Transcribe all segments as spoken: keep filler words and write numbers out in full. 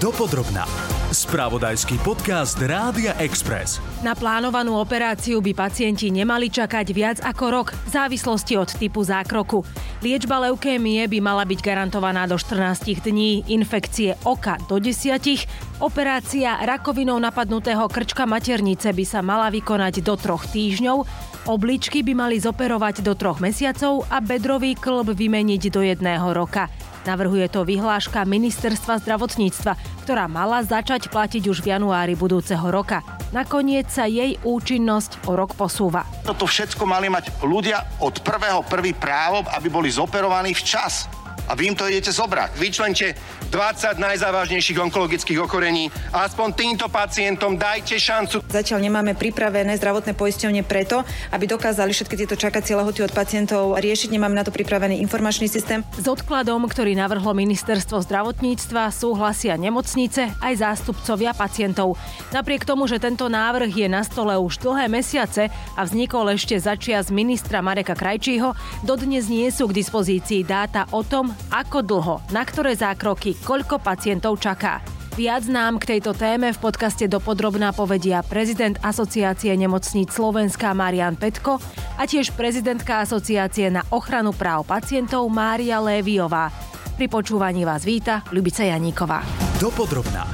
Dopodrobná. Spravodajský podcast Rádia Express. Na plánovanú operáciu by pacienti nemali čakať viac ako rok, v závislosti od typu zákroku. Liečba leukémie by mala byť garantovaná do štrnásť dní, infekcie oka do desať, operácia rakovinou napadnutého krčka maternice by sa mala vykonať do troch týždňov, obličky by mali zoperovať do troch mesiacov a bedrový kĺb vymeniť do jedného roka. Navrhuje to vyhláška Ministerstva zdravotníctva, ktorá mala začať platiť už v januári budúceho roka. Nakoniec sa jej účinnosť o rok posúva. Toto všetko mali mať ľudia od prvého prvý právo, aby boli zoperovaní včas. A vy im to idete zobrať. Vyčlente dvadsať najzávažnejších onkologických ochorení. Aspoň týmto pacientom dajte šancu. Zatiaľ nemáme pripravené zdravotné poisťovne preto, aby dokázali všetky tieto čakacie lehoty od pacientov riešiť. Nemáme na to pripravený informačný systém. S odkladom, ktorý navrhlo Ministerstvo zdravotníctva, súhlasia nemocnice aj zástupcovia pacientov. Napriek tomu, že tento návrh je na stole už dlhé mesiace a vznikol ešte začias ministra Mareka Krajčího, dodnes nie sú k dispozícii dáta o tom, ako dlho, na ktoré zákroky, koľko pacientov čaká. Viac nám k tejto téme v podcaste Dopodrobná povedia prezident Asociácie nemocníc Slovenska Marián Petko a tiež prezidentka Asociácie na ochranu práv pacientov Mária Lévyová. Pri počúvaní vás víta Ľubica Janíková. Dopodrobná.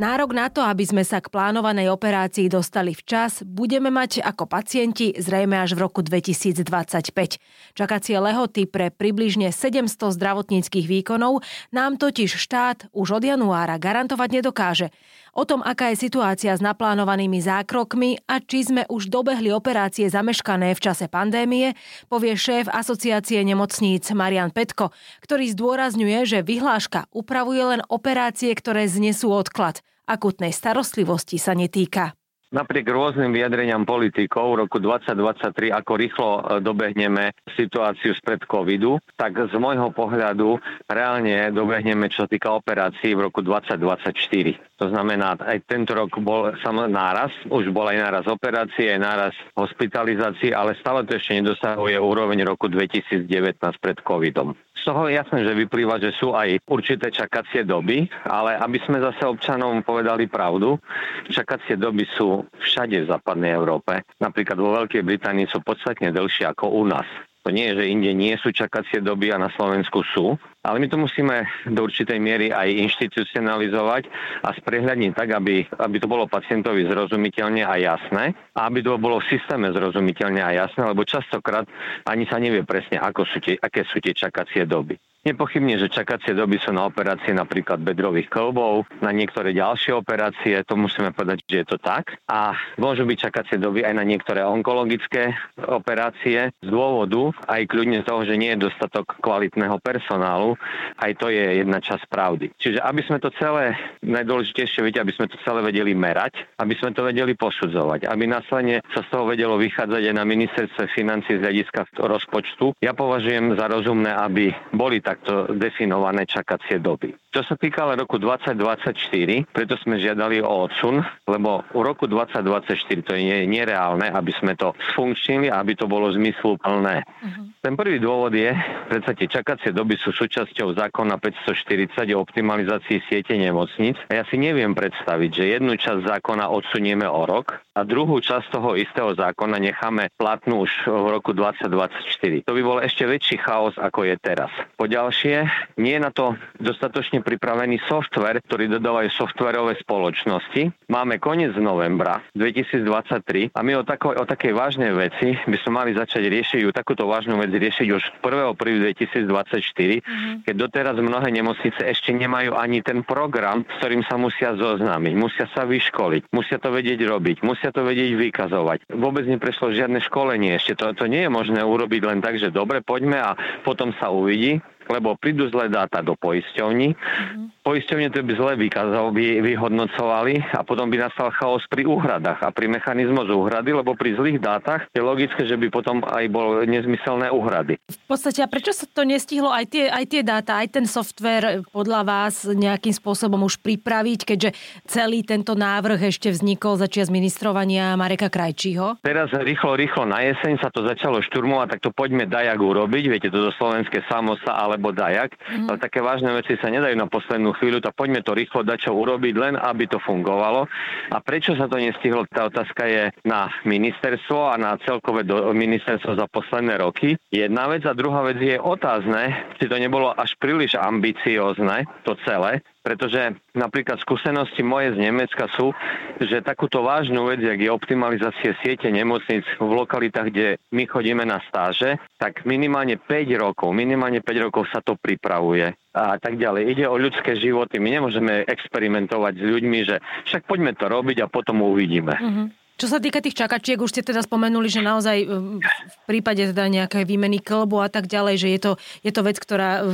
Nárok na to, aby sme sa k plánovanej operácii dostali včas, budeme mať ako pacienti zrejme až v roku dvetisícdvadsaťpäť. Čakacie lehoty pre približne sedemsto zdravotníckych výkonov nám totiž štát už od januára garantovať nedokáže. O tom, aká je situácia s naplánovanými zákrokmi a či sme už dobehli operácie zameškané v čase pandémie, povie šéf Asociácie nemocníc Marián Petko, ktorý zdôrazňuje, že vyhláška upravuje len operácie, ktoré znesú odklad. Akútnej starostlivosti sa netýka. Napriek rôznym vyjadreniam politikov v roku dvetisícdvadsaťtri, ako rýchlo dobehneme situáciu spred covidu, tak z môjho pohľadu reálne dobehneme, čo sa týka operácií v roku dvetisícdvadsaťštyri. To znamená, aj tento rok bol sam náraz, už bol aj náraz operácie, aj náraz hospitalizácií, ale stále to ešte nedosahuje úroveň roku dvetisícdevätnásť pred covidom. Z toho je jasné, že vyplýva, že sú aj určité čakacie doby, ale aby sme zase občanom povedali pravdu, čakacie doby sú všade v západnej Európe. Napríklad vo Veľkej Británii sú podstatne dlhšie ako u nás. To nie je, že inde nie sú čakacie doby a na Slovensku sú, ale my to musíme do určitej miery aj inštitucionalizovať a sprehľadniť tak, aby, aby to bolo pacientovi zrozumiteľne a jasné a aby to bolo v systéme zrozumiteľne a jasné, lebo častokrát ani sa nevie presne, ako sú tie, aké sú tie čakacie doby. Nepochybne, že čakacie doby sú na operácie napríklad bedrových kĺbov, na niektoré ďalšie operácie, to musíme povedať, že je to tak. A môžu byť čakacie doby aj na niektoré onkologické operácie z dôvodu, aj kľudne z toho, že nie je dostatok kvalitného personálu, aj to je jedna časť pravdy. Čiže aby sme to celé, najdôležitejšie vidieť, aby sme to celé vedeli merať, aby sme to vedeli posudzovať, aby následne sa z toho vedelo vychádzať aj na ministerstve financií z hľadiska rozpočtu. Ja považujem za rozumné, aby boli takto definované čakacie doby. Čo sa týka ale roku dvetisícdvadsaťštyri, preto sme žiadali o odsun, lebo u roku dvetisícdvadsaťštyri to je nereálne, aby sme to sfunkčnili, aby to bolo zmysluplné. Uh-huh. Ten prvý dôvod je, predsa tie čakacie doby sú súčasťou zákona päťstoštyridsať o optimalizácii siete nemocníc a ja si neviem predstaviť, že jednu časť zákona odsunieme o rok a druhú časť toho istého zákona necháme platnú už v roku dvetisícdvadsaťštyri. To by bol ešte väčší chaos, ako je teraz. Poďalej Ďalšie, nie je na to dostatočne pripravený software, ktorý dodávajú softverové spoločnosti. Máme koniec novembra dvetisícdvadsaťtri a my o, tako, o takej vážnej veci by sme mali začať riešiť, takúto vážnu vec riešiť už prvého prvého dvetisícdvadsaťštyri, mm-hmm. keď doteraz mnohé nemocnice ešte nemajú ani ten program, s ktorým sa musia zoznámiť, musia sa vyškoliť, musia to vedieť robiť, musia to vedieť vykazovať. Vôbec neprešlo žiadne školenie ešte. To, to nie je možné urobiť len tak, že dobre, poďme a potom sa uvidí. Lebo prídu zlé dáta do poisťovní. Mm-hmm. Poisťovne to by zle vykazov, by vyhodnocovali a potom by nastal chaos pri úhradách a pri mechanizmu z úhrady, lebo pri zlých dátach je logické, že by potom aj bolo nezmyselné úhrady. V podstate, a prečo sa to nestihlo aj tie, aj tie dáta, aj ten software podľa vás nejakým spôsobom už pripraviť, keďže celý tento návrh ešte vznikol začias ministrovania Mareka Krajčího? Teraz rýchlo, rýchlo na jeseň sa to začalo šturmovať, tak to poďme dajak urobiť, viete, to do slovenské samosa, ale bodajak, ale také vážne veci sa nedajú na poslednú chvíľu, tak poďme to rýchlo dačo urobiť, len aby to fungovalo. A prečo sa to nestihlo, tá otázka je na ministerstvo a na celkové do, ministerstvo za posledné roky. Jedna vec a druhá vec je otázne, či to nebolo až príliš ambiciózne, to celé, pretože napríklad skúsenosti moje z Nemecka sú, že takúto vážnu vec, jak je optimalizácia siete nemocnic v lokalitách, kde my chodíme na stáže, tak minimálne päť rokov, minimálne päť rokov sa to pripravuje a tak ďalej. Ide o ľudské životy, my nemôžeme experimentovať s ľuďmi, že však poďme to robiť a potom uvidíme. Mm-hmm. Čo sa týka tých čakačiek, už ste teda spomenuli, že naozaj v prípade teda nejakej výmeny kĺbu a tak ďalej, že je to, je to vec, ktorá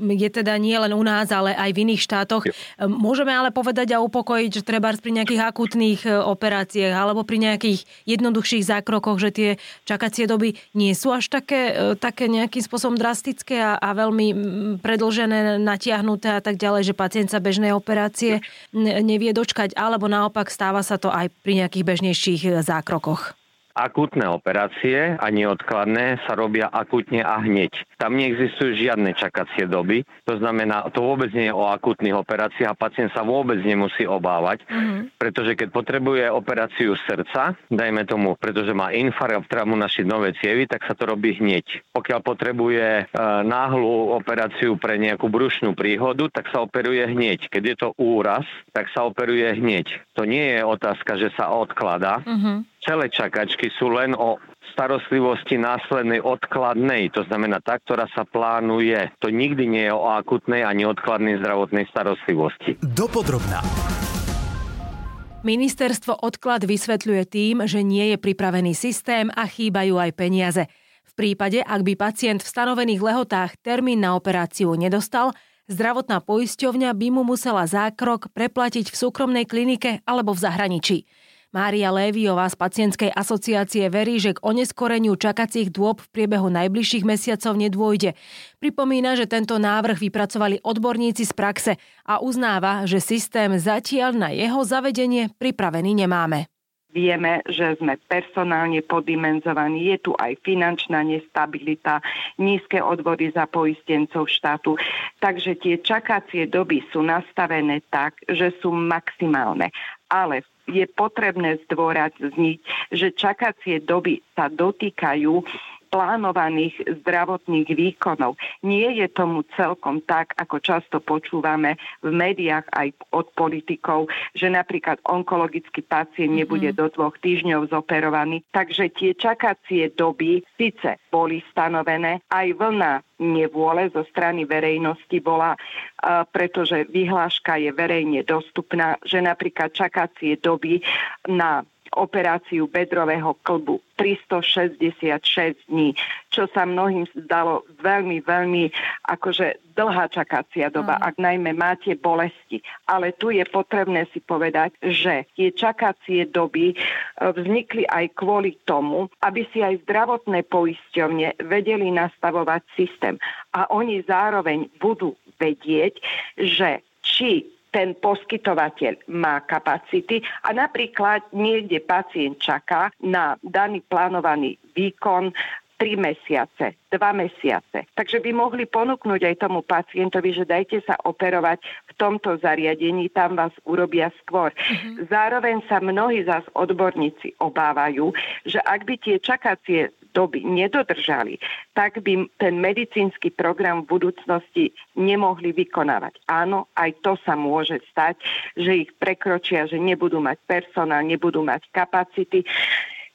je teda nie len u nás, ale aj v iných štátoch. Môžeme ale povedať a upokojiť, že trebárs pri nejakých akútnych operáciách alebo pri nejakých jednoduchších zákrokoch, že tie čakacie doby nie sú až také, také nejakým spôsobom drastické a, a veľmi predĺžené, natiahnuté a tak ďalej, že pacient sa bežnej operácie nevie dočkať, alebo naopak stáva sa to aj pri nejakých bežnejších zákrokoch. Akútne operácie a neodkladné sa robia akútne a hneď. Tam neexistujú žiadne čakacie doby. To znamená, to vôbec nie je o akútnych operáciách a pacient sa vôbec nemusí obávať, mm-hmm. pretože keď potrebuje operáciu srdca, dajme tomu, pretože má infarkt, ktorá mu naši nové cievy, tak sa to robí hneď. Pokiaľ potrebuje e, náhlu operáciu pre nejakú brušnú príhodu, tak sa operuje hneď. Keď je to úraz, tak sa operuje hneď. To nie je otázka, že sa odkladá. Mm-hmm. Celé čakačky sú len o starostlivosti následnej odkladnej, to znamená tá, ktorá sa plánuje. To nikdy nie je o akutnej ani odkladnej zdravotnej starostlivosti. Dopodrobná. Ministerstvo odklad vysvetľuje tým, že nie je pripravený systém a chýbajú aj peniaze. V prípade, ak by pacient v stanovených lehotách termín na operáciu nedostal, zdravotná poisťovňa by mu musela zákrok preplatiť v súkromnej klinike alebo v zahraničí. Mária Lévyová z Pacientskej asociácie verí, že k oneskoreniu čakacích dôb v priebehu najbližších mesiacov nedôjde. Pripomína, že tento návrh vypracovali odborníci z praxe a uznáva, že systém zatiaľ na jeho zavedenie pripravený nemáme. Vieme, že sme personálne poddimenzovaní, je tu aj finančná nestabilita, nízke odvody za poistencov štátu. Takže tie čakacie doby sú nastavené tak, že sú maximálne. Ale je potrebné zdôrazniť, že čakacie doby sa dotýkajú plánovaných zdravotných výkonov. Nie je tomu celkom tak, ako často počúvame v médiách aj od politikov, že napríklad onkologický pacient nebude do dvoch týždňov zoperovaný. Takže tie čakacie doby síce boli stanovené, aj vlna nevôle zo strany verejnosti bola, pretože vyhláška je verejne dostupná, že napríklad čakacie doby na operáciu bedrového kĺbu tristošesťdesiatšesť dní, čo sa mnohým zdalo veľmi, veľmi akože dlhá čakacia doba, mm. ak najmä máte bolesti. Ale tu je potrebné si povedať, že tie čakacie doby vznikli aj kvôli tomu, aby si aj zdravotné poisťovne vedeli nastavovať systém. A oni zároveň budú vedieť, že či ten poskytovateľ má kapacity a napríklad niekde pacient čaká na daný plánovaný výkon tri mesiace, dva mesiace. Takže by mohli ponúknuť aj tomu pacientovi, že dajte sa operovať v tomto zariadení, tam vás urobia skôr. Mm-hmm. Zároveň sa mnohí zas odborníci obávajú, že ak by tie čakacie doby nedodržali, tak by ten medicínsky program v budúcnosti nemohli vykonávať. Áno, aj to sa môže stať, že ich prekročia, že nebudú mať personál, nebudú mať kapacity.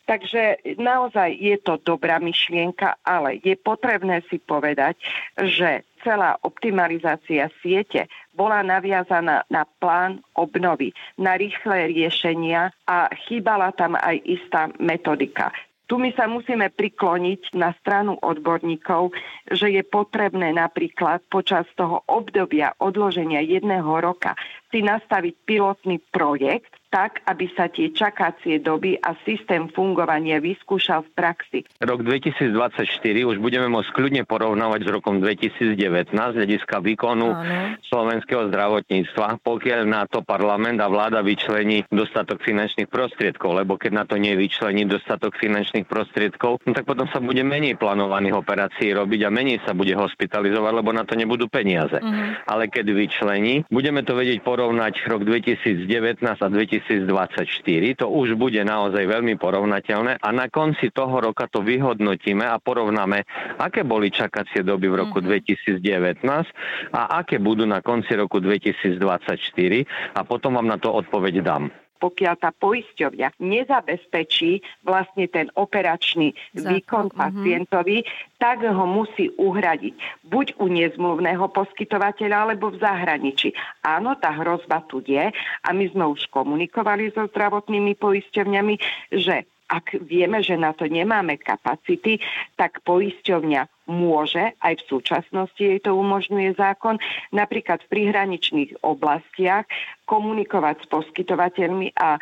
Takže naozaj je to dobrá myšlienka, ale je potrebné si povedať, že celá optimalizácia siete bola naviazaná na plán obnovy, na rýchle riešenia a chýbala tam aj istá metodika. Tu my sa musíme prikloniť na stranu odborníkov, že je potrebné napríklad počas toho obdobia odloženia jedného roka si nastaviť pilotný projekt, tak, aby sa tie čakacie doby a systém fungovania vyskúšal v praxi. Rok dvetisícdvadsaťštyri už budeme môcť kľudne porovnávať s rokom dvetisícdevätnásť z hľadiska výkonu Áno. slovenského zdravotníctva, pokiaľ na to parlament a vláda vyčlení dostatok finančných prostriedkov, lebo keď na to nevyčlení dostatok finančných prostriedkov, no tak potom sa bude menej plánovaných operácií robiť a menej sa bude hospitalizovať, lebo na to nebudú peniaze. Uh-huh. Ale keď vyčlení, budeme to vedieť porovnať rok dvetisícdevätnásť a dvetisícdvadsaťštyri, to už bude naozaj veľmi porovnateľné a na konci toho roka to vyhodnotíme a porovnáme, aké boli čakacie doby v roku mm-hmm. dvetisícdevätnásť a aké budú na konci roku dvetisícdvadsaťštyri a potom vám na to odpoveď dám. Pokiaľ tá poisťovňa nezabezpečí vlastne ten operačný Zato. výkon pacientovi, mm-hmm. tak ho musí uhradiť buď u nezmluvného poskytovateľa, alebo v zahraničí. Áno, tá hrozba tu je a my sme už komunikovali so zdravotnými poisťovňami, že ak vieme, že na to nemáme kapacity, tak poisťovňa môže, aj v súčasnosti jej to umožňuje zákon, napríklad v prihraničných oblastiach komunikovať s poskytovateľmi a e,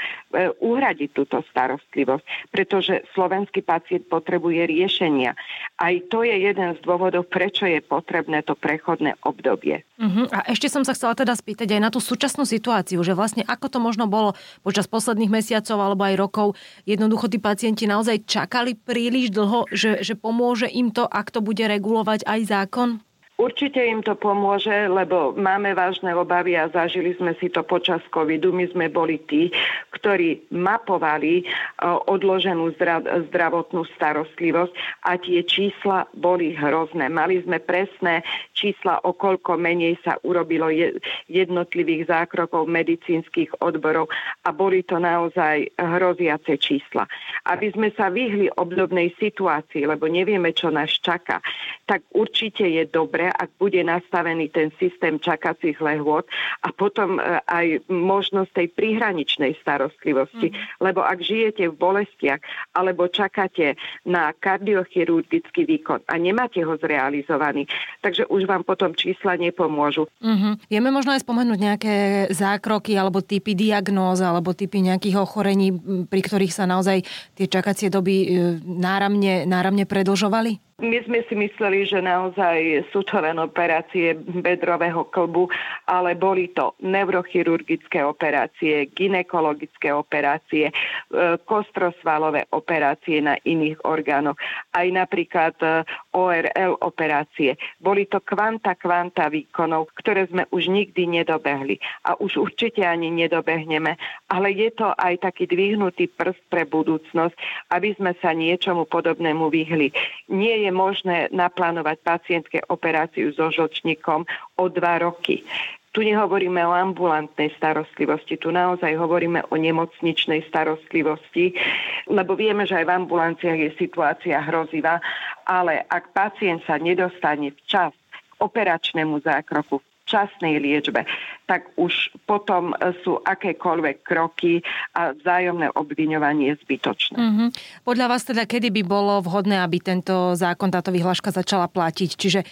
uhradiť túto starostlivosť, pretože slovenský pacient potrebuje riešenia. Aj to je jeden z dôvodov, prečo je potrebné to prechodné obdobie. Uh-huh. A ešte som sa chcela teda spýtať aj na tú súčasnú situáciu, že vlastne ako to možno bolo počas posledných mesiacov alebo aj rokov, jednoducho tí pacienti naozaj čakali príliš dlho, že, že pomôže im to, ak to bude regulovať aj zákon? Určite im to pomôže, lebo máme vážne obavy a zažili sme si to počas covidu. My sme boli tí, ktorí mapovali odloženú zdravotnú starostlivosť a tie čísla boli hrozné. Mali sme presné čísla, o koľko menej sa urobilo jednotlivých zákrokov medicínskych odborov a boli to naozaj hroziace čísla. Aby sme sa vyhli obdobnej situácii, lebo nevieme, čo nás čaká, tak určite je dobre, ak bude nastavený ten systém čakacích lehôd a potom aj možnosť tej prihraničnej starostlivosti. Mm. Lebo ak žijete v bolestiach alebo čakáte na kardiochirurgický výkon a nemáte ho zrealizovaný, takže už vám potom čísla nepomôžu. Mm-hmm. Vieme možno aj spomenúť nejaké zákroky alebo typy diagnóz alebo typy nejakých ochorení, pri ktorých sa naozaj tie čakacie doby náramne, náramne predĺžovali? My sme si mysleli, že naozaj sú to len operácie bedrového klbu, ale boli to neurochirurgické operácie, gynekologické operácie, kostrosvalové operácie na iných orgánoch, aj napríklad ó er el operácie. Boli to kvanta kvanta výkonov, ktoré sme už nikdy nedobehli a už určite ani nedobehneme, ale je to aj taký dvihnutý prst pre budúcnosť, aby sme sa niečomu podobnému vyhli. Nie je možné naplánovať pacientke operáciu so žlčníkom o dva roky. Tu nehovoríme o ambulantnej starostlivosti, tu naozaj hovoríme o nemocničnej starostlivosti, lebo vieme, že aj v ambulanciách je situácia hrozivá, ale ak pacient sa nedostane včas k operačnému zákroku, včasnej liečbe, tak už potom sú akékoľvek kroky a vzájomné obviňovanie zbytočné. Mm-hmm. Podľa vás teda, kedy by bolo vhodné, aby tento zákon, táto vyhláška začala platiť? Čiže e,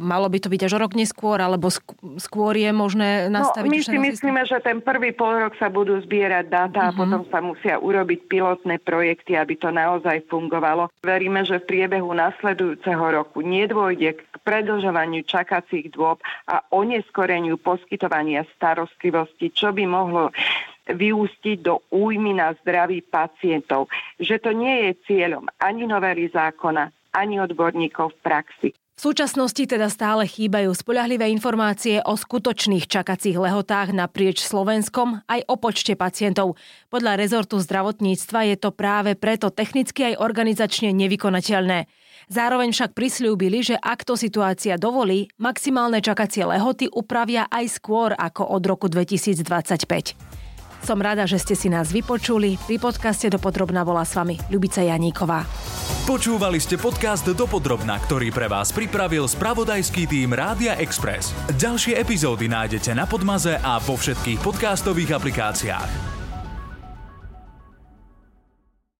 malo by to byť až rok neskôr, alebo sk- skôr je možné nastaviť? No, my si myslíme, že ten prvý polrok sa budú zbierať dáta mm-hmm. a potom sa musia urobiť pilotné projekty, aby to naozaj fungovalo. Veríme, že v priebehu nasledujúceho roku nedôjde k predĺžovaniu čakacích dôb a oni skoreniu poskytovania starostlivosti, čo by mohlo vyústiť do újmy na zdraví pacientov. Že to nie je cieľom ani novely zákona, ani odborníkov v praxi. V súčasnosti teda stále chýbajú spoľahlivé informácie o skutočných čakacích lehotách naprieč Slovenskom aj o počte pacientov. Podľa rezortu zdravotníctva je to práve preto technicky aj organizačne nevykonateľné. Zároveň však prisľúbili, že ak to situácia dovolí, maximálne čakacie lehoty upravia aj skôr ako od roku dvetisícdvadsaťpäť. Som rada, že ste si nás vypočuli. Pri podcaste Dopodrobná bola s vami Ľubica Janíková. Počúvali ste podcast Dopodrobná, ktorý pre vás pripravil spravodajský tím Rádia Express. Ďalšie epizódy nájdete na Podmaze a vo všetkých podcastových aplikáciách.